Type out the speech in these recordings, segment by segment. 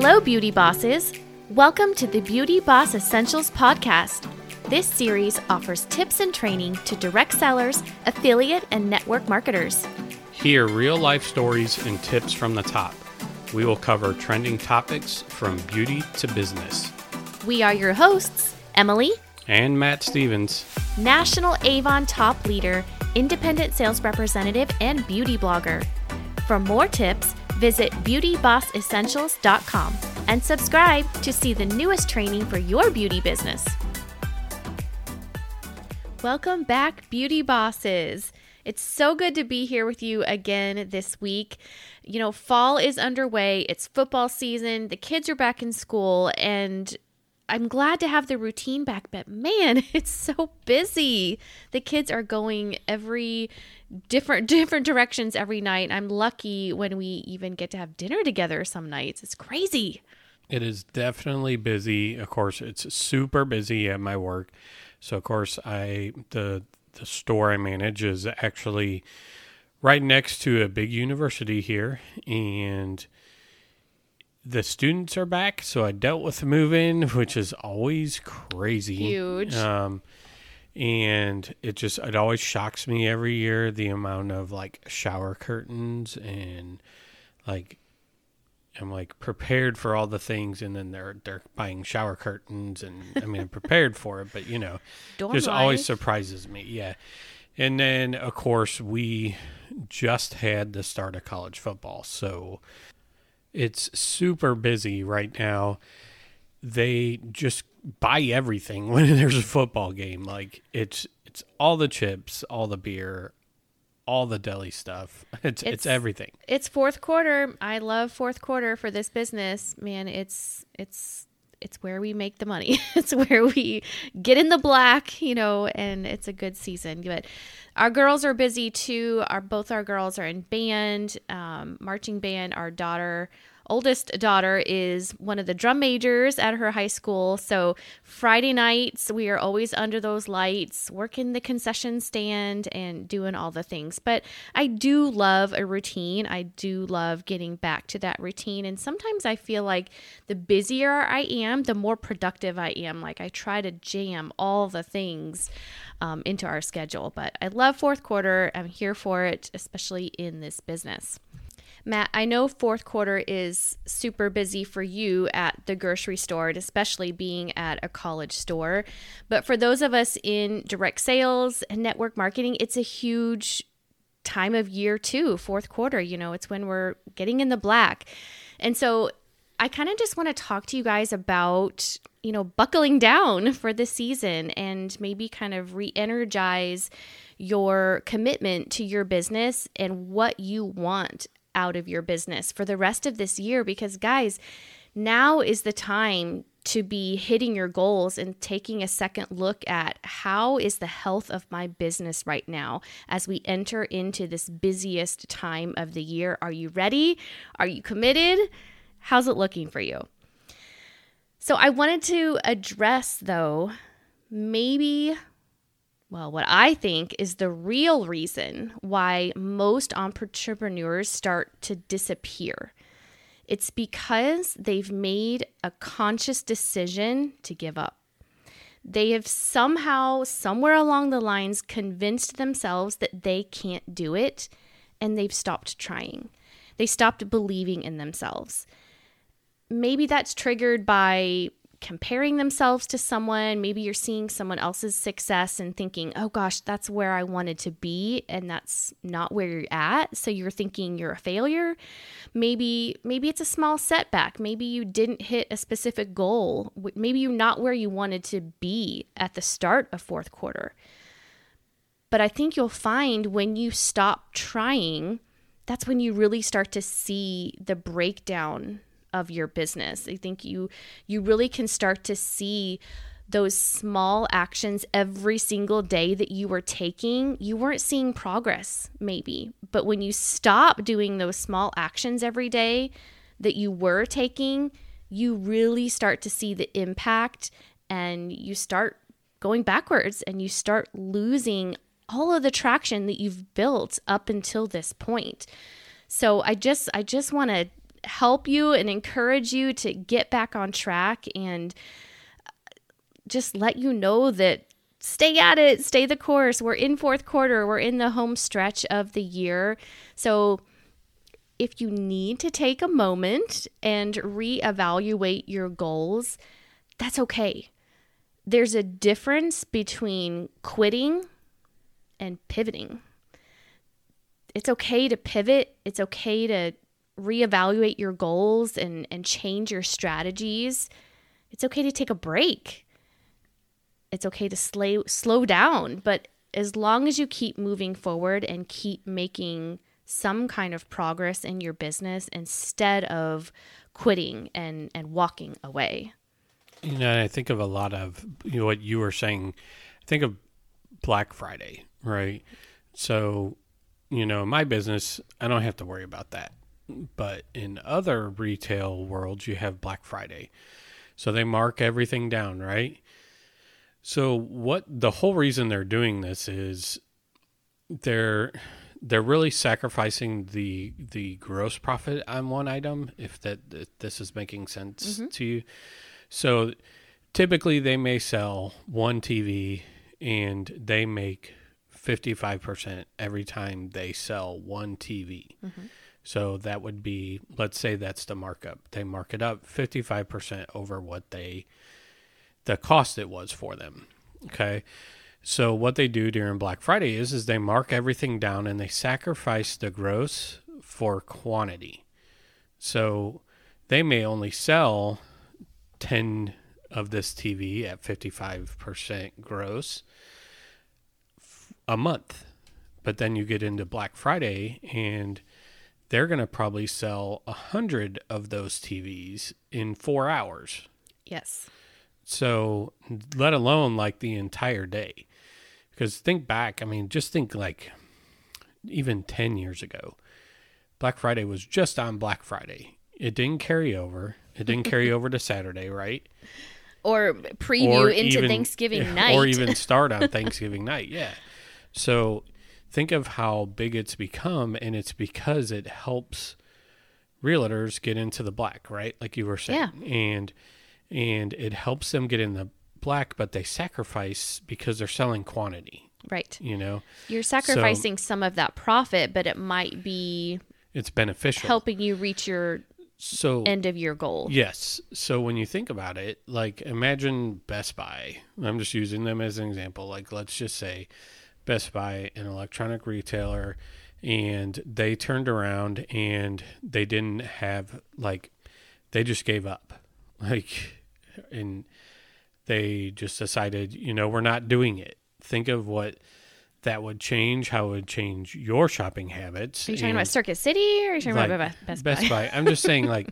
Hello, beauty bosses. Welcome to the Beauty Boss Essentials podcast. This series offers tips and training to direct sellers, affiliate, and network marketers. Hear real-life stories and tips from the top. We will cover trending topics from beauty to business. We are your hosts, Emily and Matt Stevens, National Avon Top Leader, Independent Sales Representative, and Beauty Blogger. For more tips, visit beautybossessentials.com and subscribe to see the newest training for your beauty business. Welcome back, beauty bosses. It's so good to be here with you again this week. You know, fall is underway. It's football season. The kids are back in school, and I'm glad to have the routine back, but man, it's so busy. The kids are going every different directions every night. I'm lucky when we even get to have dinner together some nights. It's crazy. It is definitely busy. Of course, it's super busy at my work. So of course, the store I manage is actually right next to a big university here, and the students are back, so I dealt with the move-in, which is always crazy. Huge. And it always shocks me every year, the amount of, like, shower curtains and, like, I'm, like, prepared for all the things, and then they're buying shower curtains, and, I mean, I'm prepared for it, but, you know, just always surprises me, yeah. And then, of course, we just had the start of college football, so it's super busy right now. They just buy everything when there's a football game. Like, it's all the chips, all the beer, all the deli stuff. It's everything. It's fourth quarter. I love fourth quarter for this business. Man, it's where we make the money. It's where we get in the black, you know, and it's a good season. But our girls are busy too. Both our girls are in band, marching band. Our oldest daughter is one of the drum majors at her high school. So Friday nights, we are always under those lights, working the concession stand and doing all the things. But I do love a routine. I do love getting back to that routine. And sometimes I feel like the busier I am, the more productive I am. Like, I try to jam all the things into our schedule. But I love fourth quarter. I'm here for it, especially in this business. Matt, I know fourth quarter is super busy for you at the grocery store, especially being at a college store. But for those of us in direct sales and network marketing, it's a huge time of year too, fourth quarter. You know, it's when we're getting in the black. And so I kind of just want to talk to you guys about, you know, buckling down for the season and maybe kind of re-energize your commitment to your business and what you want out of your business for the rest of this year, because guys, now is the time to be hitting your goals and taking a second look at how is the health of my business right now as we enter into this busiest time of the year. Are you ready? Are you committed? How's it looking for you? So I wanted to address, though, maybe, well, what I think is the real reason why most entrepreneurs start to disappear. It's because they've made a conscious decision to give up. They have somehow, somewhere along the lines, convinced themselves that they can't do it, and they've stopped trying. They stopped believing in themselves. Maybe that's triggered by comparing themselves to someone. Maybe you're seeing someone else's success and thinking, oh gosh, that's where I wanted to be, and that's not where you're at. So you're thinking you're a failure. Maybe it's a small setback. Maybe you didn't hit a specific goal. Maybe you're not where you wanted to be at the start of fourth quarter. But I think you'll find when you stop trying, that's when you really start to see the breakdown of your business. I think you really can start to see those small actions every single day that you were taking. You weren't seeing progress, maybe, but when you stop doing those small actions every day that you were taking, you really start to see the impact, and you start going backwards, and you start losing all of the traction that you've built up until this point. So I just want to help you and encourage you to get back on track and just let you know that stay at it, stay the course. We're in fourth quarter, we're in the home stretch of the year. So if you need to take a moment and reevaluate your goals, that's okay. There's a difference between quitting and pivoting. It's okay to pivot. It's okay to reevaluate your goals and change your strategies. It's okay to take a break. It's okay to slow down. But as long as you keep moving forward and keep making some kind of progress in your business instead of quitting and walking away. You know, I think of a lot of, you know, what you were saying. I think of Black Friday, right? So, you know, in my business, I don't have to worry about that. But in other retail worlds, you have Black Friday. So they mark everything down, right? So what the whole reason they're doing this is they're really sacrificing the gross profit on one item, if this is making sense mm-hmm. to you. So typically they may sell one TV and they make 55% every time they sell one TV. Mm-hmm. So that would be, let's say that's the markup. They mark it up 55% over what the cost it was for them. Okay. So what they do during Black Friday is they mark everything down and they sacrifice the gross for quantity. So they may only sell 10 of this TV at 55% gross a month. But then you get into Black Friday and they're going to probably sell 100 of those TVs in 4 hours. Yes. So let alone like the entire day. Because think back, I mean, just think like even 10 years ago, Black Friday was just on Black Friday. It didn't carry over. It didn't carry over to Saturday, right? Or preview or into even, Thanksgiving night. Or even start on Thanksgiving night, yeah. So think of how big it's become, and it's because it helps realtors get into the black, right? Like you were saying. Yeah. And it helps them get in the black, but they sacrifice because they're selling quantity. Right. You know? You're sacrificing some of that profit, but it might be... It's beneficial. Helping you reach your... end of your goal. Yes. So when you think about it, like imagine Best Buy. I'm just using them as an example. Like let's just say Best Buy, an electronic retailer, and they turned around and they didn't have like they just gave up. Like and they just decided, you know, we're not doing it. Think of what that would change, how it would change your shopping habits. Are you talking about Circuit City or are you talking about Best Buy? I'm just saying like,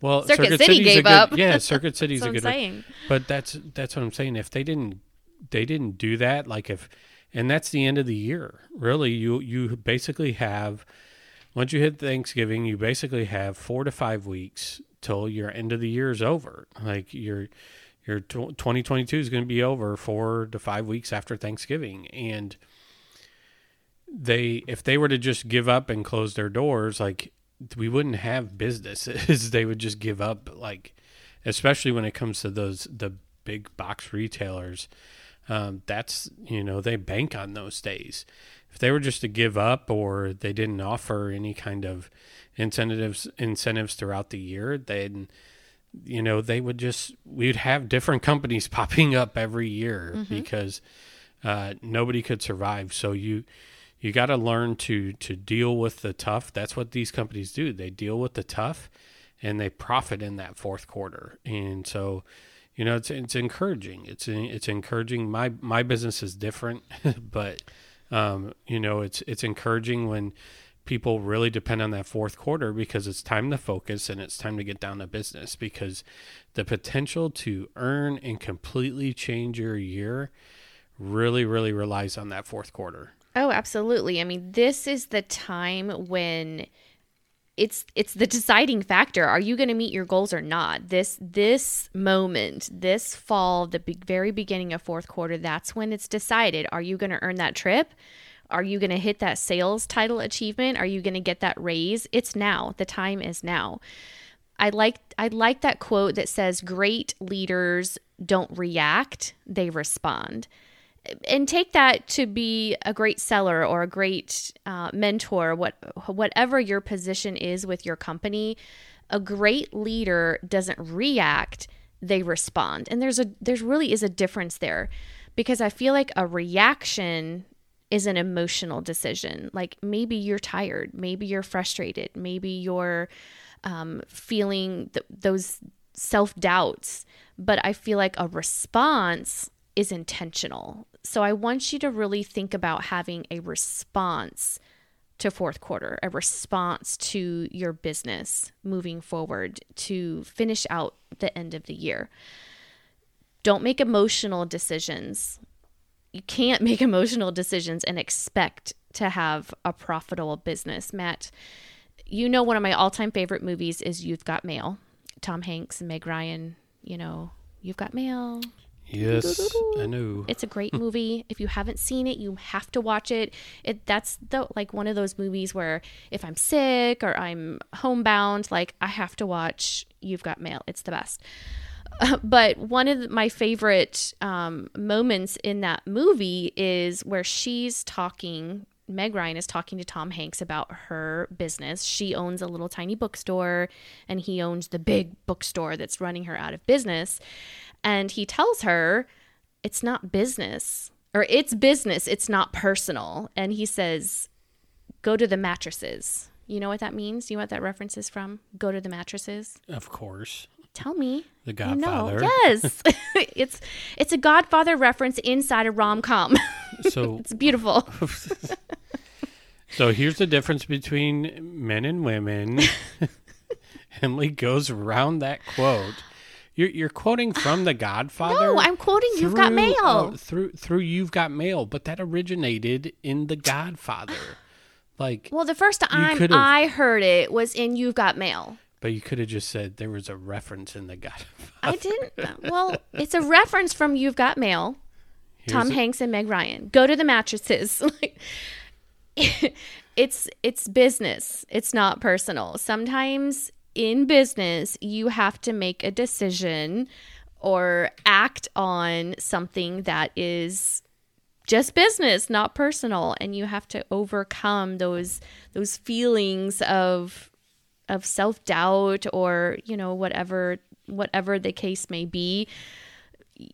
well, Circuit City gave up. Yeah, Circuit City's a good one. But that's what I'm saying. If they didn't do that, like if, and that's the end of the year. Really, you basically have, once you hit Thanksgiving, you basically have 4 to 5 weeks till your end of the year is over. Like your 2022 is going to be over 4 to 5 weeks after Thanksgiving. And if they were to just give up and close their doors, like we wouldn't have businesses. They would just give up, like, especially when it comes to the big box retailers, that's, you know, they bank on those days. If they were just to give up or they didn't offer any kind of incentives throughout the year, then, you know, we'd have different companies popping up every year mm-hmm. because nobody could survive. So you got to learn to deal with the tough. That's what these companies do. They deal with the tough and they profit in that fourth quarter. And so, you know, it's encouraging. It's encouraging. My business is different, but you know, it's encouraging when people really depend on that fourth quarter because it's time to focus and it's time to get down to business, because the potential to earn and completely change your year really, really relies on that fourth quarter. Oh, absolutely. I mean, this is the time when it's the deciding factor. Are you going to meet your goals or not? This moment, this fall, the very beginning of fourth quarter, that's when it's decided. Are you going to earn that trip? Are you going to hit that sales title achievement? Are you going to get that raise? It's now. The time is now. I like that quote that says, great leaders don't react, they respond. And take that to be a great seller or a great mentor, whatever your position is with your company. A great leader doesn't react, they respond. And there really is a difference there, because I feel like a reaction is an emotional decision. Like maybe you're tired, maybe you're frustrated, maybe you're feeling those self-doubts, but I feel like a response is intentional. So I want you to really think about having a response to fourth quarter, a response to your business moving forward to finish out the end of the year. Don't make emotional decisions. You can't make emotional decisions and expect to have a profitable business. Matt, you know, one of my all-time favorite movies is You've Got Mail. Tom Hanks and Meg Ryan, you know, You've Got Mail. Yes, I know. It's a great movie. If you haven't seen it, you have to watch it. That's one of those movies where if I'm sick or I'm homebound, like I have to watch You've Got Mail. It's the best. But one of my favorite moments in that movie is where Meg Ryan is talking to Tom Hanks about her business. She owns a little tiny bookstore and he owns the big bookstore that's running her out of business. And he tells her, it's not business, or it's business, it's not personal. And he says, go to the mattresses. You know what that means? You know what that reference is from? Go to the mattresses? Of course. Tell me. The Godfather. No. Yes. It's a Godfather reference inside a rom-com. So it's beautiful. So here's the difference between men and women. Emily goes around that quote. You're quoting from The Godfather? No, I'm quoting You've Got Mail. Through You've Got Mail, but that originated in The Godfather. Well, the first time I heard it was in You've Got Mail. But you could have just said there was a reference in The Godfather. I didn't. Well, it's a reference from You've Got Mail. Tom Hanks and Meg Ryan. Go to the mattresses. It's business. It's not personal. Sometimes in business, you have to make a decision or act on something that is just business, not personal, and you have to overcome those feelings of self-doubt or, you know, whatever the case may be.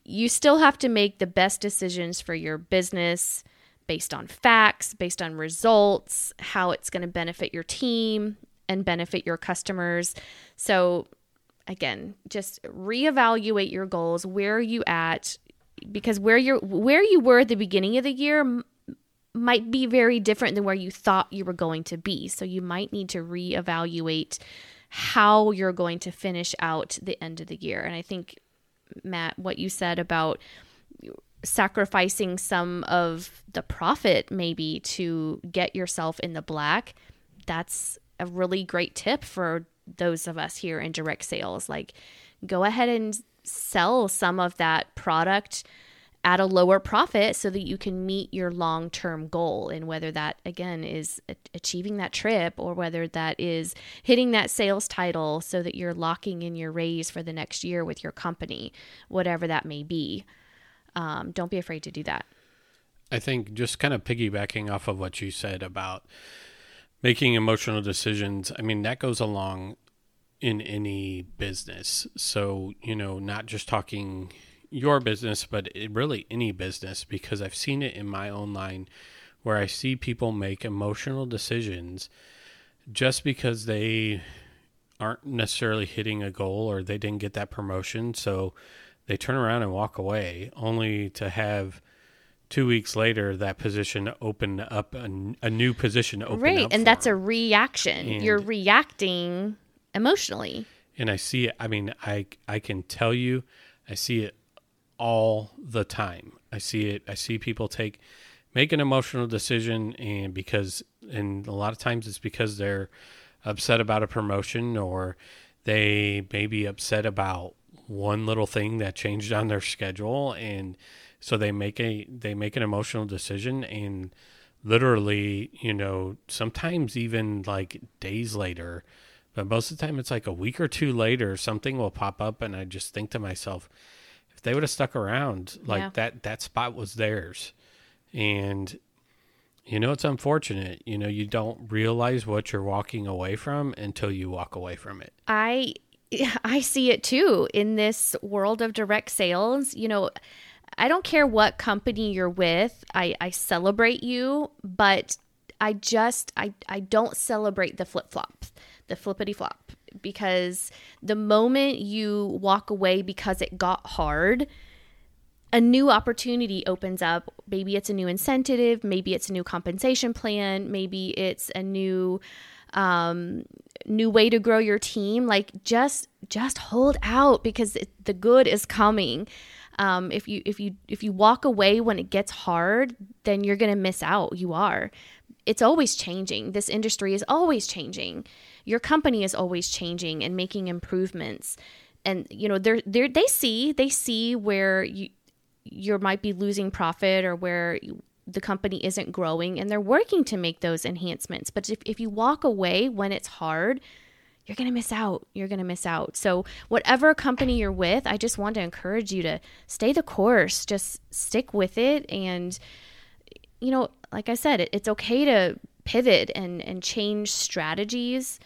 You still have to make the best decisions for your business based on facts, based on results, how it's going to benefit your team and benefit your customers. So again, just reevaluate your goals. Where are you at? Because where you were at the beginning of the year might be very different than where you thought you were going to be. So you might need to reevaluate how you're going to finish out the end of the year. And I think, Matt, what you said about sacrificing some of the profit maybe to get yourself in the black, that's a really great tip for those of us here in direct sales. Like, go ahead and sell some of that product at a lower profit so that you can meet your long-term goal. And whether that, again, is achieving that trip or whether that is hitting that sales title so that you're locking in your raise for the next year with your company, whatever that may be. Don't be afraid to do that. I think just kind of piggybacking off of what you said about making emotional decisions, I mean, that goes along in any business. So, you know, not just talking your business, but really any business, because I've seen it in my own line where I see people make emotional decisions just because they aren't necessarily hitting a goal or they didn't get that promotion. So they turn around and walk away, only to have 2 weeks later, that position opened up, a new position opened up. Right, and that's a reaction. You're reacting emotionally. And I see it. I mean, I can tell you, I see it all the time. I see it. I see people make an emotional decision, and a lot of times it's because they're upset about a promotion, or they may be upset about one little thing that changed on their schedule, and so they make an emotional decision, and literally, you know, sometimes even like days later, but most of the time it's like a week or two later, something will pop up. And I just think to myself, if they would have stuck around, like that spot was theirs. And, you know, it's unfortunate, you know, you don't realize what you're walking away from until you walk away from it. I see it too in this world of direct sales. You know, I don't care what company you're with. I celebrate you, but I just, I don't celebrate the flip-flop, the flippity-flop, because the moment you walk away because it got hard, a new opportunity opens up. Maybe it's a new incentive. Maybe it's a new compensation plan. Maybe it's a new way to grow your team. Like just hold out, because the good is coming. If you walk away when it gets hard, then you're going to miss out. You are. It's always changing. This industry is always changing. Your company is always changing and making improvements. And you know, they see where you might be losing profit, or where the company isn't growing, and they're working to make those enhancements. But if you walk away when it's hard, you're going to miss out. You're going to miss out. So whatever company you're with, I just want to encourage you to stay the course, just stick with it. And, you know, like I said, it's okay to pivot and change strategies,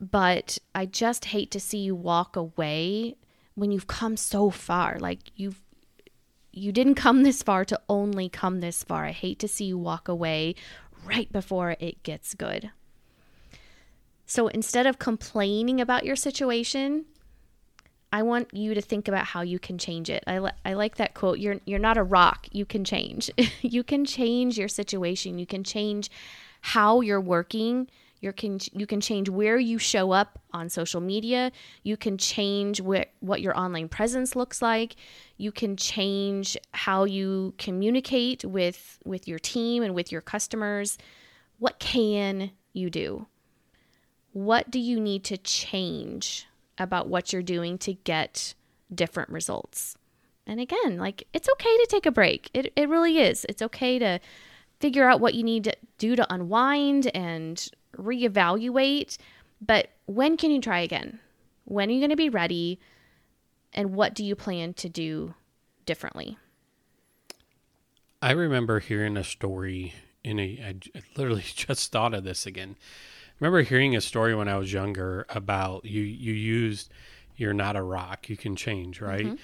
but I just hate to see you walk away when you've come so far. Like you didn't come this far to only come this far. I hate to see you walk away right before it gets good. So instead of complaining about your situation, I want you to think about how you can change it. I like that quote. You're not a rock. You can change. You can change your situation. You can change how you're working. You can change where you show up on social media. You can change what your online presence looks like. You can change how you communicate with your team and with your customers. What can you do? What do you need to change about what you're doing to get different results? And again, like, it's okay to take a break. It really is. It's okay to figure out what you need to do to unwind and reevaluate. But when can you try again? When are you going to be ready? And what do you plan to do differently? I remember hearing a story I literally just thought of this again. Remember hearing a story when I was younger about you used, you're not a rock, you can change, right? Mm-hmm.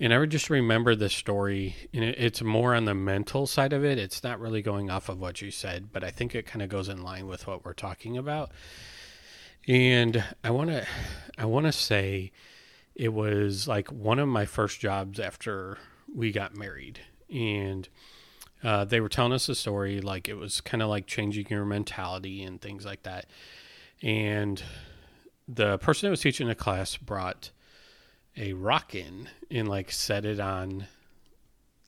And I would just remember this story, and it's more on the mental side of it. It's not really going off of what you said, but I think it kind of goes in line with what we're talking about. And I want to say it was like one of my first jobs after we got married, and they were telling us a story, like it was kind of like changing your mentality and things like that. And the person that was teaching the class brought a rock in and like set it on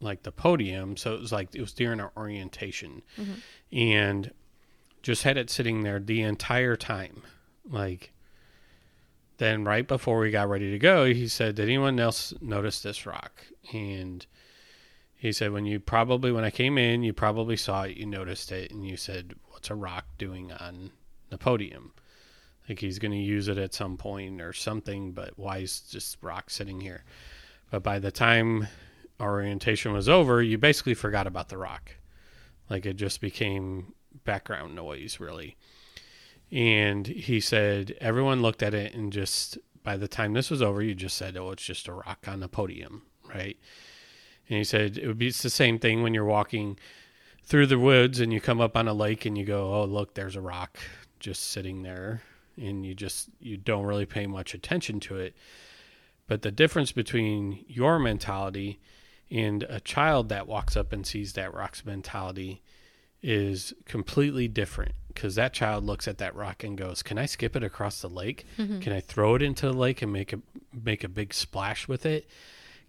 like the podium. So it was like, it was during our orientation, mm-hmm. and just had it sitting there the entire time. Like then right before we got ready to go, he said, "Did anyone else notice this rock?" And he said, when I came in, you probably saw it, you noticed it, and you said, "What's a rock doing on the podium? Like he's going to use it at some point or something, but why is just rock sitting here?" But by the time our orientation was over, you basically forgot about the rock. Like it just became background noise, really. And he said, everyone looked at it, and just by the time this was over, you just said, "Oh, it's just a rock on the podium," right? And he said, it's the same thing when you're walking through the woods and you come up on a lake and you go, "Oh, look, there's a rock just sitting there." And you don't really pay much attention to it. But the difference between your mentality and a child that walks up and sees that rock's mentality is completely different, because that child looks at that rock and goes, "Can I skip it across the lake? Mm-hmm. Can I throw it into the lake and make a big splash with it?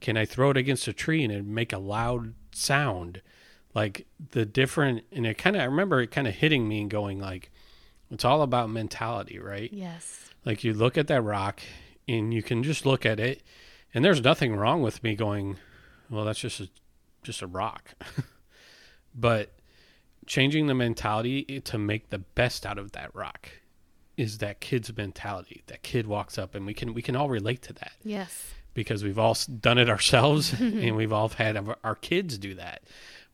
Can I throw it against a tree and it make a loud sound?" Like the different, and I remember it kind of hitting me and going like, it's all about mentality, right? Yes. Like you look at that rock and you can just look at it, and there's nothing wrong with me going, "Well, that's just a rock." But changing the mentality to make the best out of that rock is that kid's mentality. That kid walks up, and we can all relate to that. Yes. Because we've all done it ourselves, and we've all had our kids do that,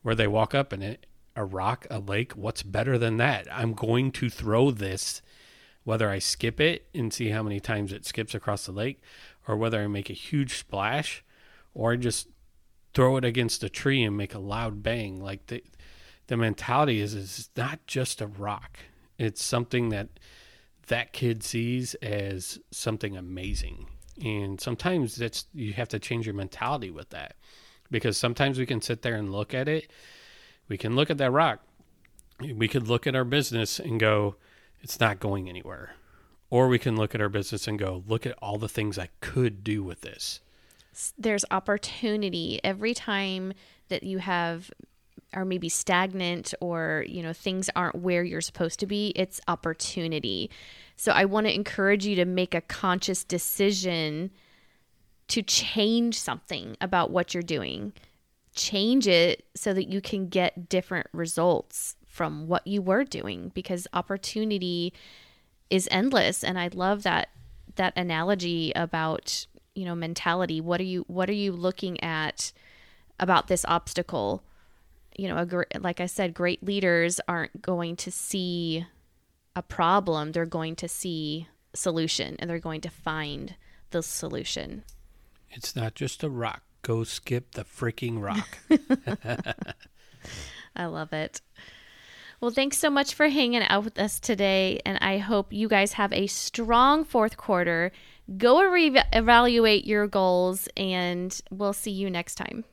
where they walk up and a rock, a lake, what's better than that? I'm going to throw this, whether I skip it and see how many times it skips across the lake, or whether I make a huge splash, or I just throw it against a tree and make a loud bang. Like the mentality is it's not just a rock. It's something that kid sees as something amazing. And sometimes you have to change your mentality with that, because sometimes we can sit there and look at it. We can look at that rock. We could look at our business and go, it's not going anywhere. Or we can look at our business and go, look at all the things I could do with this. There's opportunity every time that you have, or maybe stagnant, or, you know, things aren't where you're supposed to be. It's opportunity. So I want to encourage you to make a conscious decision to change something about what you're doing. Change it so that you can get different results from what you were doing, because opportunity is endless. And I love that analogy about, you know, mentality. What are you looking at about this obstacle? You know, like I said, great leaders aren't going to see a problem. They're going to see solution, and they're going to find the solution. It's not just a rock. Go skip the freaking rock. I love it. Well, thanks so much for hanging out with us today. And I hope you guys have a strong fourth quarter. Go reevaluate your goals, and we'll see you next time.